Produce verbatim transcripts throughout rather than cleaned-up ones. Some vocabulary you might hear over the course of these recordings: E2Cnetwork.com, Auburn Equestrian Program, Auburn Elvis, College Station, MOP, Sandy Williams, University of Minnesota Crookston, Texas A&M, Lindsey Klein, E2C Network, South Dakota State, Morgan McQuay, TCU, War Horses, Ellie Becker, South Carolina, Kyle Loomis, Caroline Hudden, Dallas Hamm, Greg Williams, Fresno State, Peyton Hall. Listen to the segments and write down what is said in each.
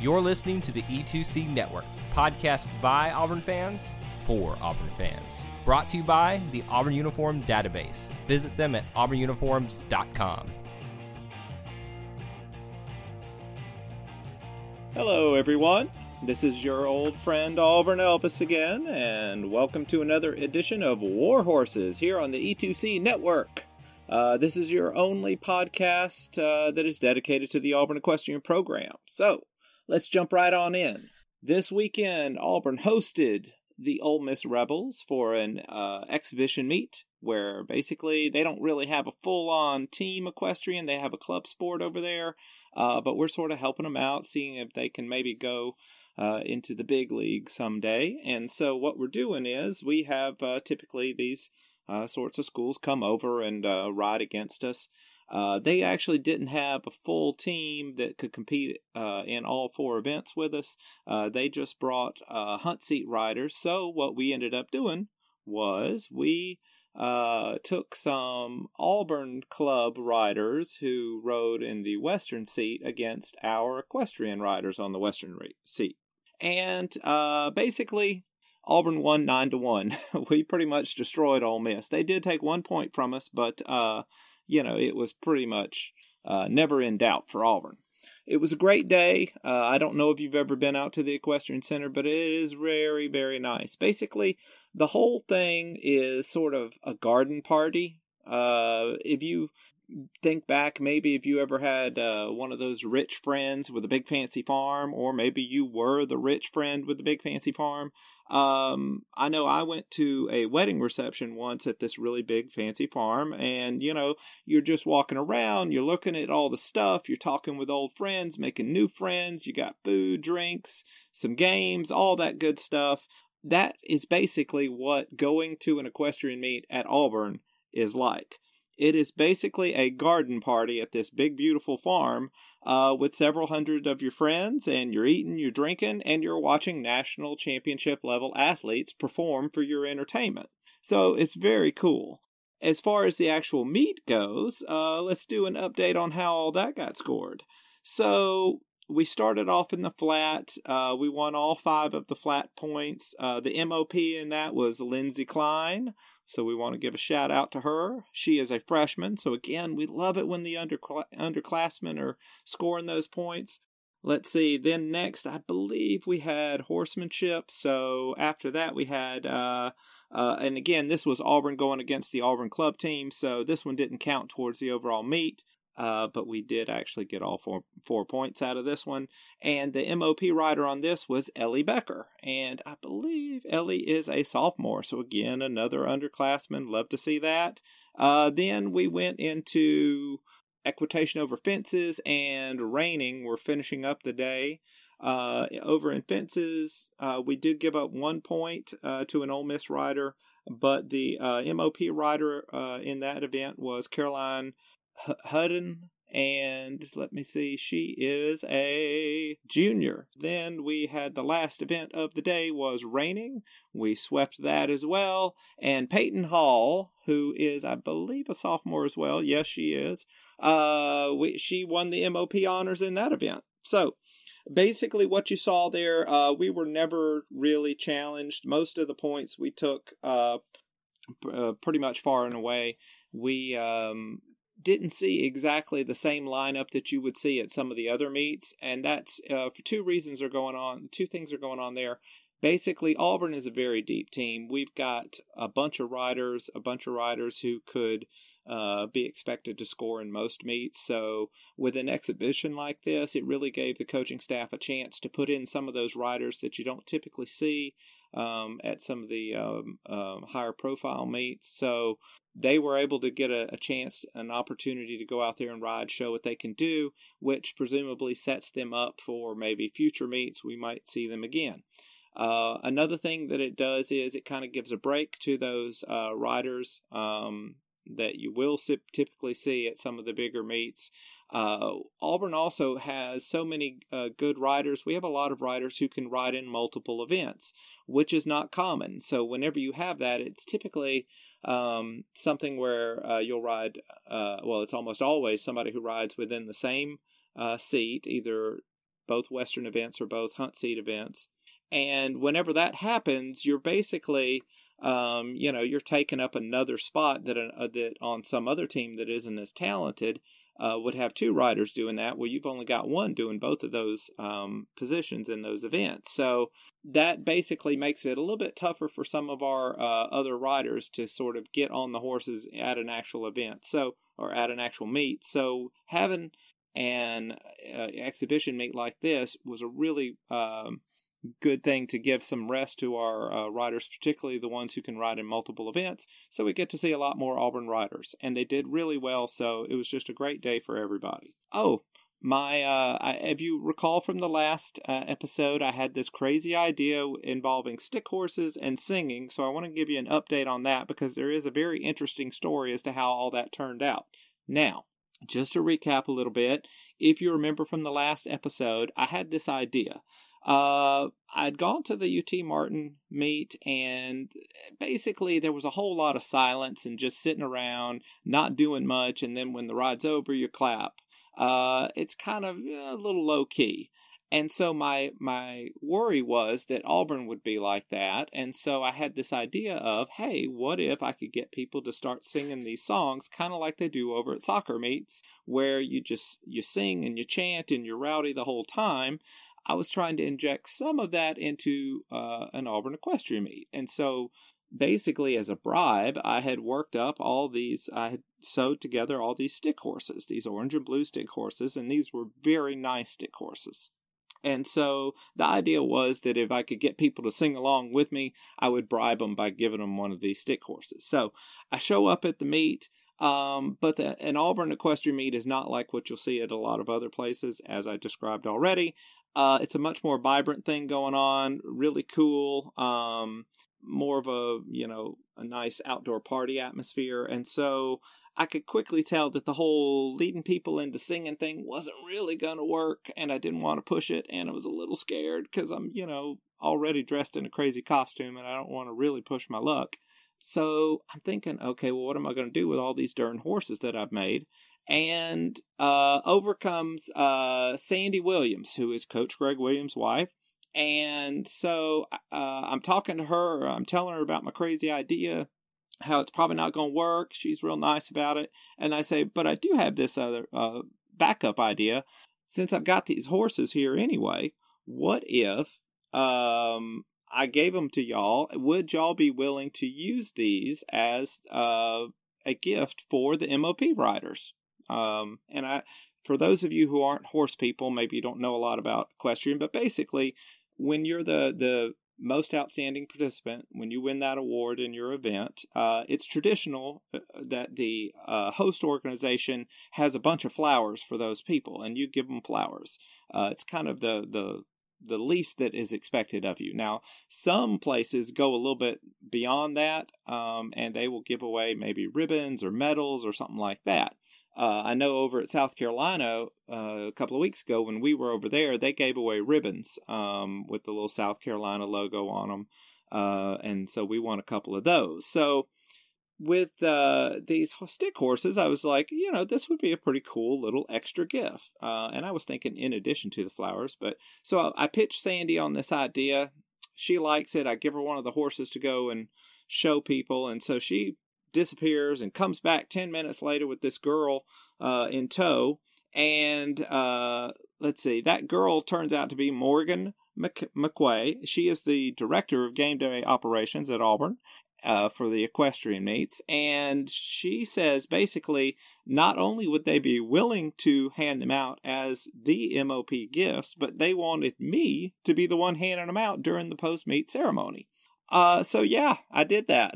You're listening to the E two C Network, podcast by Auburn fans, for Auburn fans. Brought to you by the Auburn Uniform Database. Visit them at auburn uniforms dot com. Hello, everyone. This is your old friend Auburn Elvis again, and welcome to another edition of War Horses here on the E two C Network. Uh, this is your only podcast uh, that is dedicated to the Auburn Equestrian Program. So, let's jump right on in. This weekend, Auburn hosted the Ole Miss Rebels for an uh, exhibition meet where basically they don't really have a full-on team equestrian. They have a club sport over there, uh, but we're sort of helping them out, seeing if they can maybe go uh, into the big league someday. And so what we're doing is we have uh, typically these uh, sorts of schools come over and uh, ride against us. Uh, they actually didn't have a full team that could compete uh, in all four events with us. Uh, they just brought uh, hunt seat riders. So what we ended up doing was we uh, took some Auburn club riders who rode in the western seat against our equestrian riders on the western seat. And uh, basically, Auburn won nine to one. We pretty much destroyed Ole Miss. They did take one point from us, but Uh, You know, it was pretty much uh, never in doubt for Auburn. It was a great day. Uh, I don't know if you've ever been out to the Equestrian Center, but it is very, very nice. Basically, the whole thing is sort of a garden party. Uh, if you think back, maybe if you ever had uh, one of those rich friends with a big fancy farm, or maybe you were the rich friend with the big fancy farm. Um, I know I went to a wedding reception once at this really big fancy farm, and you know, you're just walking around, you're looking at all the stuff, you're talking with old friends, making new friends, you got food, drinks, some games, all that good stuff. That is basically what going to an equestrian meet at Auburn is like. It is basically a garden party at this big, beautiful farm uh, with several hundred of your friends, and you're eating, you're drinking, and you're watching national championship-level athletes perform for your entertainment. So it's very cool. As far as the actual meet goes, uh, let's do an update on how all that got scored. So we started off in the flat. Uh, we won all five of the flat points. Uh, the M O P in that was Lindsey Klein. So we want to give a shout out to her. She is a freshman. So again, we love it when the undercl- underclassmen are scoring those points. Let's see. Then next, I believe we had horsemanship. So after that, we had, uh, uh, and again, this was Auburn going against the Auburn club team. So this one didn't count towards the overall meet. Uh, but we did actually get all four, four points out of this one. And the M O P rider on this was Ellie Becker. And I believe Ellie is a sophomore. So again, another underclassman. Love to see that. Uh, then we went into equitation over fences and reining. We're finishing up the day. Uh, over in fences, uh, we did give up one point uh, to an Ole Miss rider. But the uh, M O P rider uh, in that event was Caroline Hudden, and let me see, she is a junior. Then we had the last event of the day was reining. We swept that as well. And Peyton Hall, who is, I believe, a sophomore as well. Yes, she is. Uh, we, she won the M O P honors in that event. So basically what you saw there, uh, we were never really challenged. Most of the points we took uh, p- uh, pretty much far and away. We um didn't see exactly the same lineup that you would see at some of the other meets. And that's uh, for two reasons are going on. Two things are going on there. Basically, Auburn is a very deep team. We've got a bunch of riders, a bunch of riders who could uh, be expected to score in most meets. So with an exhibition like this, it really gave the coaching staff a chance to put in some of those riders that you don't typically see. um, at some of the um, uh, higher profile meets. So they were able to get a, a chance, an opportunity to go out there and ride, show what they can do, which presumably sets them up for maybe future meets. We might see them again. Uh, another thing that it does is it kind of gives a break to those uh, riders um, that you will typically see at some of the bigger meets. Uh, Auburn also has so many uh, good riders. We have a lot of riders who can ride in multiple events, which is not common. So whenever you have that, it's typically um, something where uh, you'll ride, uh, well, it's almost always somebody who rides within the same uh, seat, either both Western events or both hunt seat events. And whenever that happens, you're basically, um, you know, you're taking up another spot that uh, that on some other team that isn't as talented uh, would have two riders doing that. Well, you've only got one doing both of those um, positions in those events. So that basically makes it a little bit tougher for some of our uh, other riders to sort of get on the horses at an actual event, so or at an actual meet. So having an uh, exhibition meet like this was a really um, good thing to give some rest to our uh, riders, particularly the ones who can ride in multiple events. So we get to see a lot more Auburn riders, and they did really well. So it was just a great day for everybody. Oh, my, uh, I, if you recall from the last uh, episode, I had this crazy idea involving stick horses and singing. So I want to give you an update on that because there is a very interesting story as to how all that turned out. Now, just to recap a little bit, if you remember from the last episode, I had this idea. Uh, I'd gone to the U T Martin meet, and basically there was a whole lot of silence and just sitting around, not doing much. And then when the ride's over, you clap. Uh, it's kind of a little low key. And so my, my worry was that Auburn would be like that. And so I had this idea of, hey, what if I could get people to start singing these songs, kind of like they do over at soccer meets, where you just, you sing and you chant and you're rowdy the whole time. I was trying to inject some of that into uh, an Auburn equestrian meet. And so basically as a bribe, I had worked up all these, I had sewed together all these stick horses, these orange and blue stick horses, and these were very nice stick horses. And so the idea was that if I could get people to sing along with me, I would bribe them by giving them one of these stick horses. So I show up at the meet. Um, but the, an Auburn equestrian meet is not like what you'll see at a lot of other places, as I described already. Uh, it's a much more vibrant thing going on, really cool, um, more of a, you know, a nice outdoor party atmosphere. And so I could quickly tell that the whole leading people into singing thing wasn't really going to work, and I didn't want to push it, and I was a little scared because I'm, you know, already dressed in a crazy costume, and I don't want to really push my luck. So I'm thinking, okay, well, what am I going to do with all these darn horses that I've made? And uh, over comes uh, Sandy Williams, who is Coach Greg Williams' wife. And so uh, I'm talking to her. I'm telling her about my crazy idea, how it's probably not going to work. She's real nice about it. And I say, but I do have this other uh, backup idea. Since I've got these horses here anyway, what if... Um, I gave them to y'all. Would y'all be willing to use these as uh, a gift for the M O P riders? Um, and I, for those of you who aren't horse people, maybe you don't know a lot about equestrian, but basically when you're the, the most outstanding participant, when you win that award in your event, uh, it's traditional that the uh, host organization has a bunch of flowers for those people, and you give them flowers. Uh, it's kind of the, the, the least that is expected of you. Now, some places go a little bit beyond that, um, and they will give away maybe ribbons or medals or something like that. Uh, I know over at South Carolina uh, a couple of weeks ago when we were over there, they gave away ribbons um, with the little South Carolina logo on them, uh, and so we won a couple of those. So with uh, these stick horses, I was like, you know, this would be a pretty cool little extra gift. Uh, and I was thinking in addition to the flowers. But so I, I pitched Sandy on this idea. She likes it. I give her one of the horses to go and show people. And so she disappears and comes back ten minutes later with this girl uh, in tow. And uh, let's see, that girl turns out to be Morgan McQuay. She is the director of game day operations at Auburn. Uh, for the equestrian meets. And she says, basically, not only would they be willing to hand them out as the M O P gifts, but they wanted me to be the one handing them out during the post-meet ceremony. Uh, so yeah, I did that.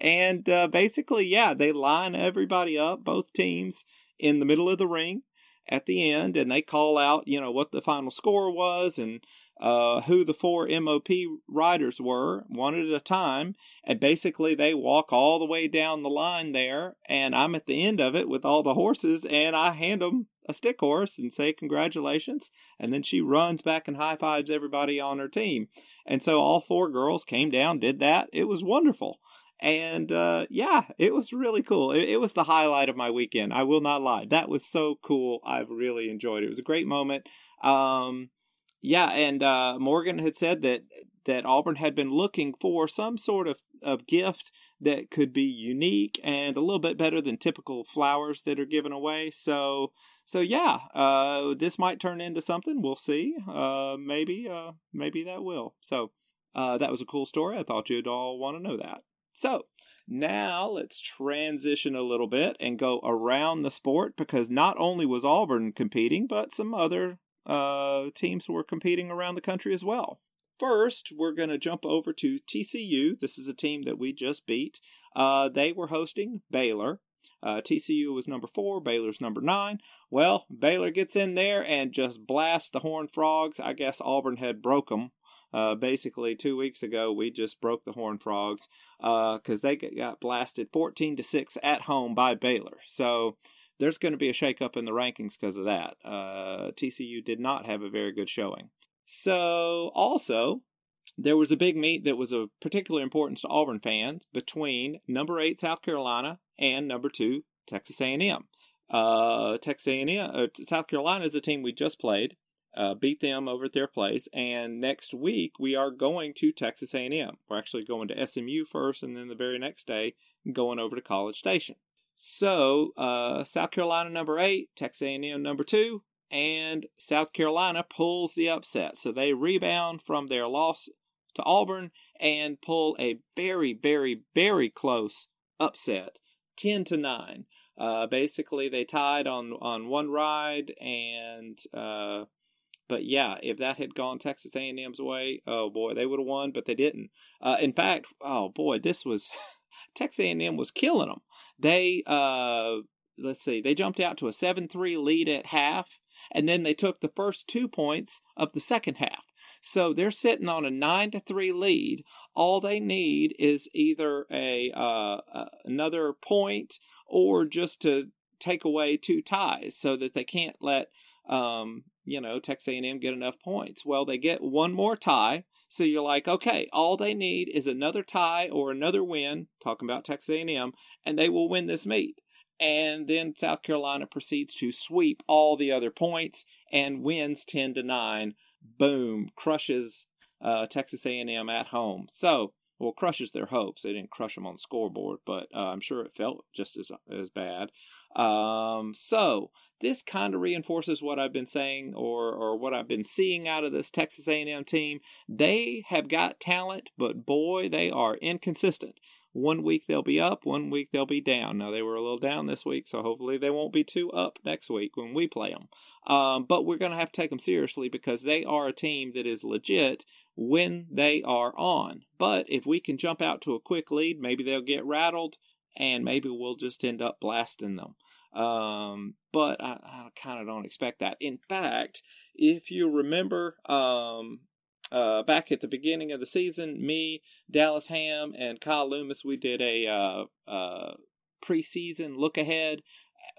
And uh, basically, yeah, they line everybody up, both teams, in the middle of the ring at the end, and they call out, you know, what the final score was and uh, who the four M O P riders were, one at a time. And basically, they walk all the way down the line there, and I'm at the end of it with all the horses, and I hand them a stick horse and say congratulations, and then she runs back and high fives everybody on her team. And so all four girls came down, did that. It was wonderful. And uh yeah, it was really cool. It, it was the highlight of my weekend. I will not lie. That was so cool. I really enjoyed it. It was a great moment. Um yeah, and uh Morgan had said that that Auburn had been looking for some sort of, of gift that could be unique and a little bit better than typical flowers that are given away. So, so yeah, uh, this might turn into something. We'll see. Uh, maybe, uh, maybe that will. So, uh, that was a cool story. I thought you'd all want to know that. So now let's transition a little bit and go around the sport, because not only was Auburn competing, but some other, uh, teams were competing around the country as well. First, we're going to jump over to T C U. This is a team that we just beat. Uh, they were hosting Baylor. Uh, T C U was number four. Baylor's number nine. Well, Baylor gets in there and just blasts the Horned Frogs. I guess Auburn had broke them. Uh, basically, two weeks ago, we just broke the Horned Frogs because uh, they got blasted fourteen to six at home by Baylor. So there's going to be a shakeup in the rankings because of that. Uh, T C U did not have a very good showing. So, also, there was a big meet that was of particular importance to Auburn fans between number eight South Carolina and number two Texas A and M. Uh, Texas A and M, or South Carolina is the team we just played, uh, beat them over at their place, and next week we are going to Texas A and M. We're actually going to S M U first, and then the very next day going over to College Station. So, uh, South Carolina number eight, Texas A and M number two. And South Carolina pulls the upset. So they rebound from their loss to Auburn and pull a very, very, very close upset, ten to nine. Uh, basically, they tied on, on one ride. And uh, but, yeah, if that had gone Texas A and M's way, oh, boy, they would have won, but they didn't. Uh, in fact, oh, boy, this was – Texas A and M was killing them. They uh, – let's see. They jumped out to a seven three lead at half. And then they took the first two points of the second half. So they're sitting on a nine to three lead. All they need is either a uh, uh, another point or just to take away two ties so that they can't let, um, you know, Texas A and M get enough points. Well, they get one more tie. So you're like, okay, all they need is another tie or another win, talking about Texas A and M, and they will win this meet. And then South Carolina proceeds to sweep all the other points and wins ten to nine. Boom. Crushes uh, Texas A and M at home. So, well, crushes their hopes. They didn't crush them on the scoreboard, but uh, I'm sure it felt just as as bad. Um, so, this kind of reinforces what I've been saying or or what I've been seeing out of this Texas A and M team. They have got talent, but boy, they are inconsistent. One week they'll be up, one week they'll be down. Now, they were a little down this week, so hopefully they won't be too up next week when we play them. Um, but we're going to have to take them seriously because they are a team that is legit when they are on. But if we can jump out to a quick lead, maybe they'll get rattled, and maybe we'll just end up blasting them. Um, but I, I kind of don't expect that. In fact, if you remember... Um, Uh, back at the beginning of the season, me, Dallas Hamm, and Kyle Loomis, we did a uh, uh, preseason look-ahead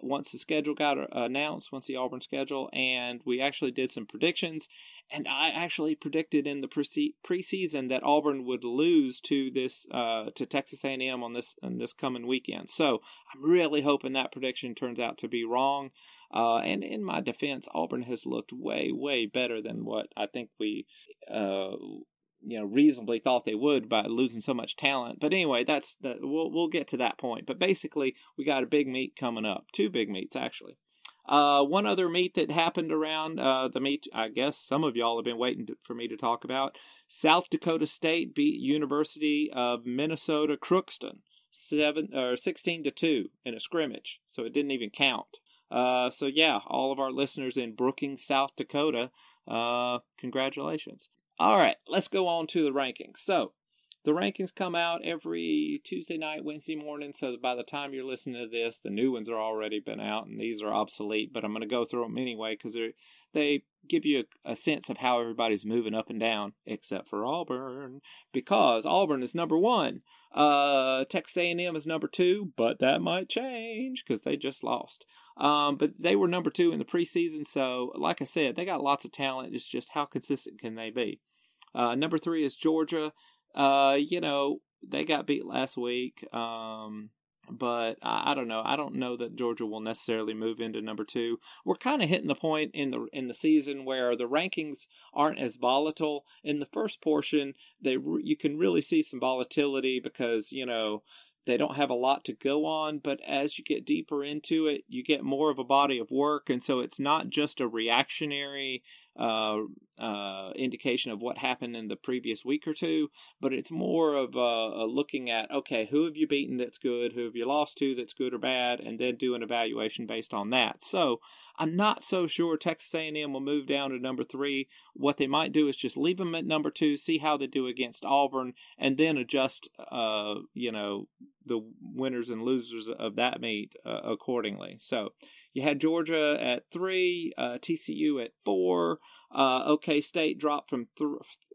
once the schedule got announced, once the Auburn schedule, and we actually did some predictions, and I actually predicted in the pre- preseason that Auburn would lose to this uh, to Texas A and M on this on this coming weekend. So I'm really hoping that prediction turns out to be wrong. Uh, and in my defense, Auburn has looked way, way better than what I think we, uh, you know, reasonably thought they would by losing so much talent. But anyway, that's the, we'll we'll get to that point. But basically, we got a big meet coming up, two big meets actually. Uh, one other meet that happened around uh, the meet, I guess some of y'all have been waiting to, for me to talk about. South Dakota State beat University of Minnesota Crookston seven or sixteen to two in a scrimmage, so it didn't even count. Uh, so yeah, all of our listeners in Brookings, South Dakota, uh, congratulations. All right, let's go on to the rankings. So the rankings come out every Tuesday night, Wednesday morning. So by the time you're listening to this, the new ones are already been out, and these are obsolete. But I'm going to go through them anyway because they they give you a, a sense of how everybody's moving up and down, except for Auburn, because Auburn is number one. Uh, Texas A and M is number two, but that might change because they just lost. Um, but they were number two in the preseason. So like I said, they got lots of talent. It's just how consistent can they be? Uh, number three is Georgia. Uh, you know, they got beat last week, um, but I, I don't know. I don't know that Georgia will necessarily move into number two. We're kind of hitting the point in the in the season where the rankings aren't as volatile. In the first portion, they re- you can really see some volatility because, you know, they don't have a lot to go on, but as you get deeper into it, you get more of a body of work, and so it's not just a reactionary uh, uh, indication of what happened in the previous week or two, but it's more of a, a looking at, okay, who have you beaten that's good, who have you lost to that's good or bad, and then do an evaluation based on that. So I'm not so sure Texas A and M will move down to number three. What they might do is just leave them at number two, see how they do against Auburn, and then adjust, uh, you know, the winners and losers of that meet uh, accordingly. So you had Georgia at three, uh, T C U at four, uh, OK State dropped from th-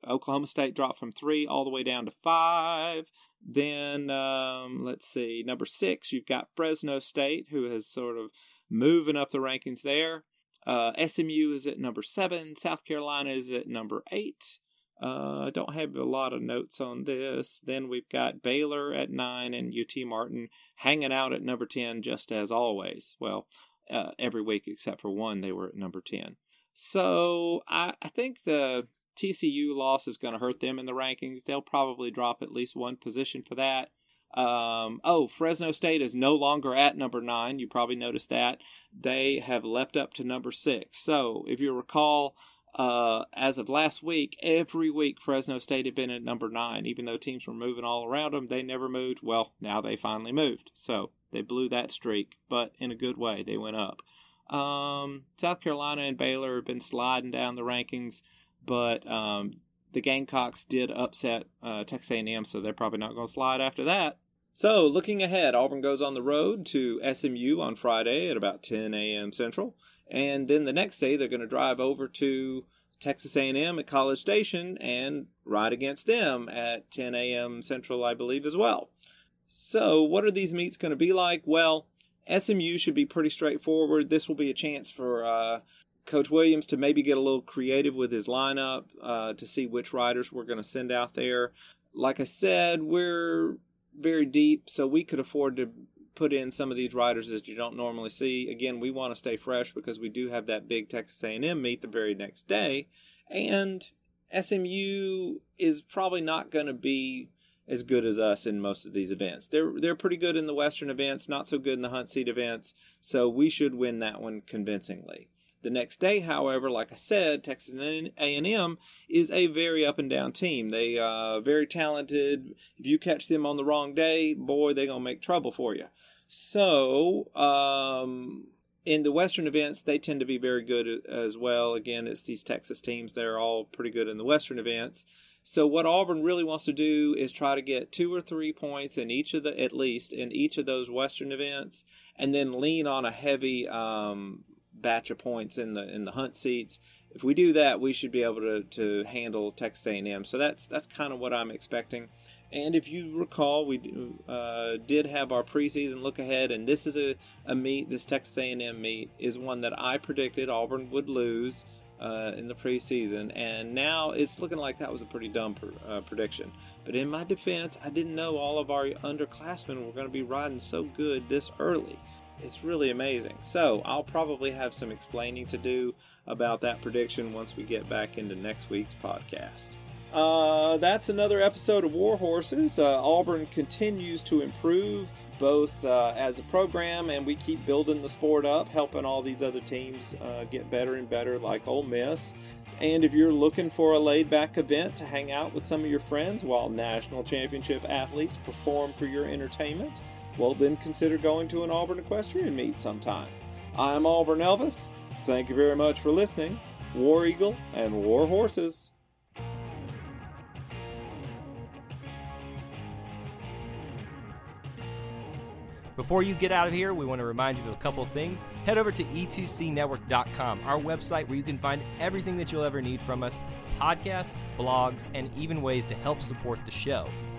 Oklahoma State dropped from three all the way down to five. Then um, let's see, number six, you've got Fresno State, who has sort of moving up the rankings there. Uh, S M U is at number seven. South Carolina is at number eight. Uh, I don't have a lot of notes on this. Then we've got Baylor at nine and U T Martin hanging out at number ten, just as always. Well, uh, every week except for one, they were at number ten. So I, I think the T C U loss is going to hurt them in the rankings. They'll probably drop at least one position for that. Um, oh, Fresno State is no longer at number nine. You probably noticed that. They have leapt up to number six. So if you recall, Uh, as of last week, every week Fresno State had been at number nine, even though teams were moving all around them. They never moved. Well, now they finally moved. So they blew that streak, but in a good way, they went up. Um, South Carolina and Baylor have been sliding down the rankings, but um, the Gamecocks did upset uh, Texas A and M, so they're probably not going to slide after that. So looking ahead, Auburn goes on the road to S M U on Friday at about ten a.m. Central. And then the next day, they're going to drive over to Texas A and M at College Station and ride against them at ten a.m. Central, I believe, as well. So what are these meets going to be like? Well, S M U should be pretty straightforward. This will be a chance for uh, Coach Williams to maybe get a little creative with his lineup uh, to see which riders we're going to send out there. Like I said, we're very deep, so we could afford to put in some of these riders that you don't normally see. Again, we want to stay fresh because we do have that big Texas A and M meet the very next day. And S M U is probably not going to be as good as us in most of these events. They're they're pretty good in the Western events, not so good in the Hunt Seat events, so we should win that one convincingly. The next day, however, like I said, Texas A and M is a very up-and-down team. They are uh, very talented. If you catch them on the wrong day, boy, they're going to make trouble for you. So, um, in the Western events, they tend to be very good as well. Again, it's these Texas teams. They're all pretty good in the Western events. So what Auburn really wants to do is try to get two or three points in each of the, at least, in each of those Western events, and then lean on a heavy um batch of points in the in the Hunt Seats. If we do that, we should be able to, to handle Texas A and M. So that's that's kind of what I'm expecting. And if you recall, we uh, did have our preseason look ahead, and this is a, a meet, this Texas A and M meet, is one that I predicted Auburn would lose uh, in the preseason, and now it's looking like that was a pretty dumb per, uh, prediction. But in my defense, I didn't know all of our underclassmen were going to be riding so good this early. It's really amazing. So I'll probably have some explaining to do about that prediction once we get back into next week's podcast. Uh, that's another episode of War Horses. Uh, Auburn continues to improve both uh, as a program, and we keep building the sport up, helping all these other teams uh, get better and better like Ole Miss. And if you're looking for a laid-back event to hang out with some of your friends while national championship athletes perform for your entertainment, well, then consider going to an Auburn Equestrian meet sometime. I'm Auburn Elvis. Thank you very much for listening. War Eagle and War Horses. Before you get out of here, we want to remind you of a couple of things. Head over to E two C network dot com, our website where you can find everything that you'll ever need from us, podcasts, blogs, and even ways to help support the show.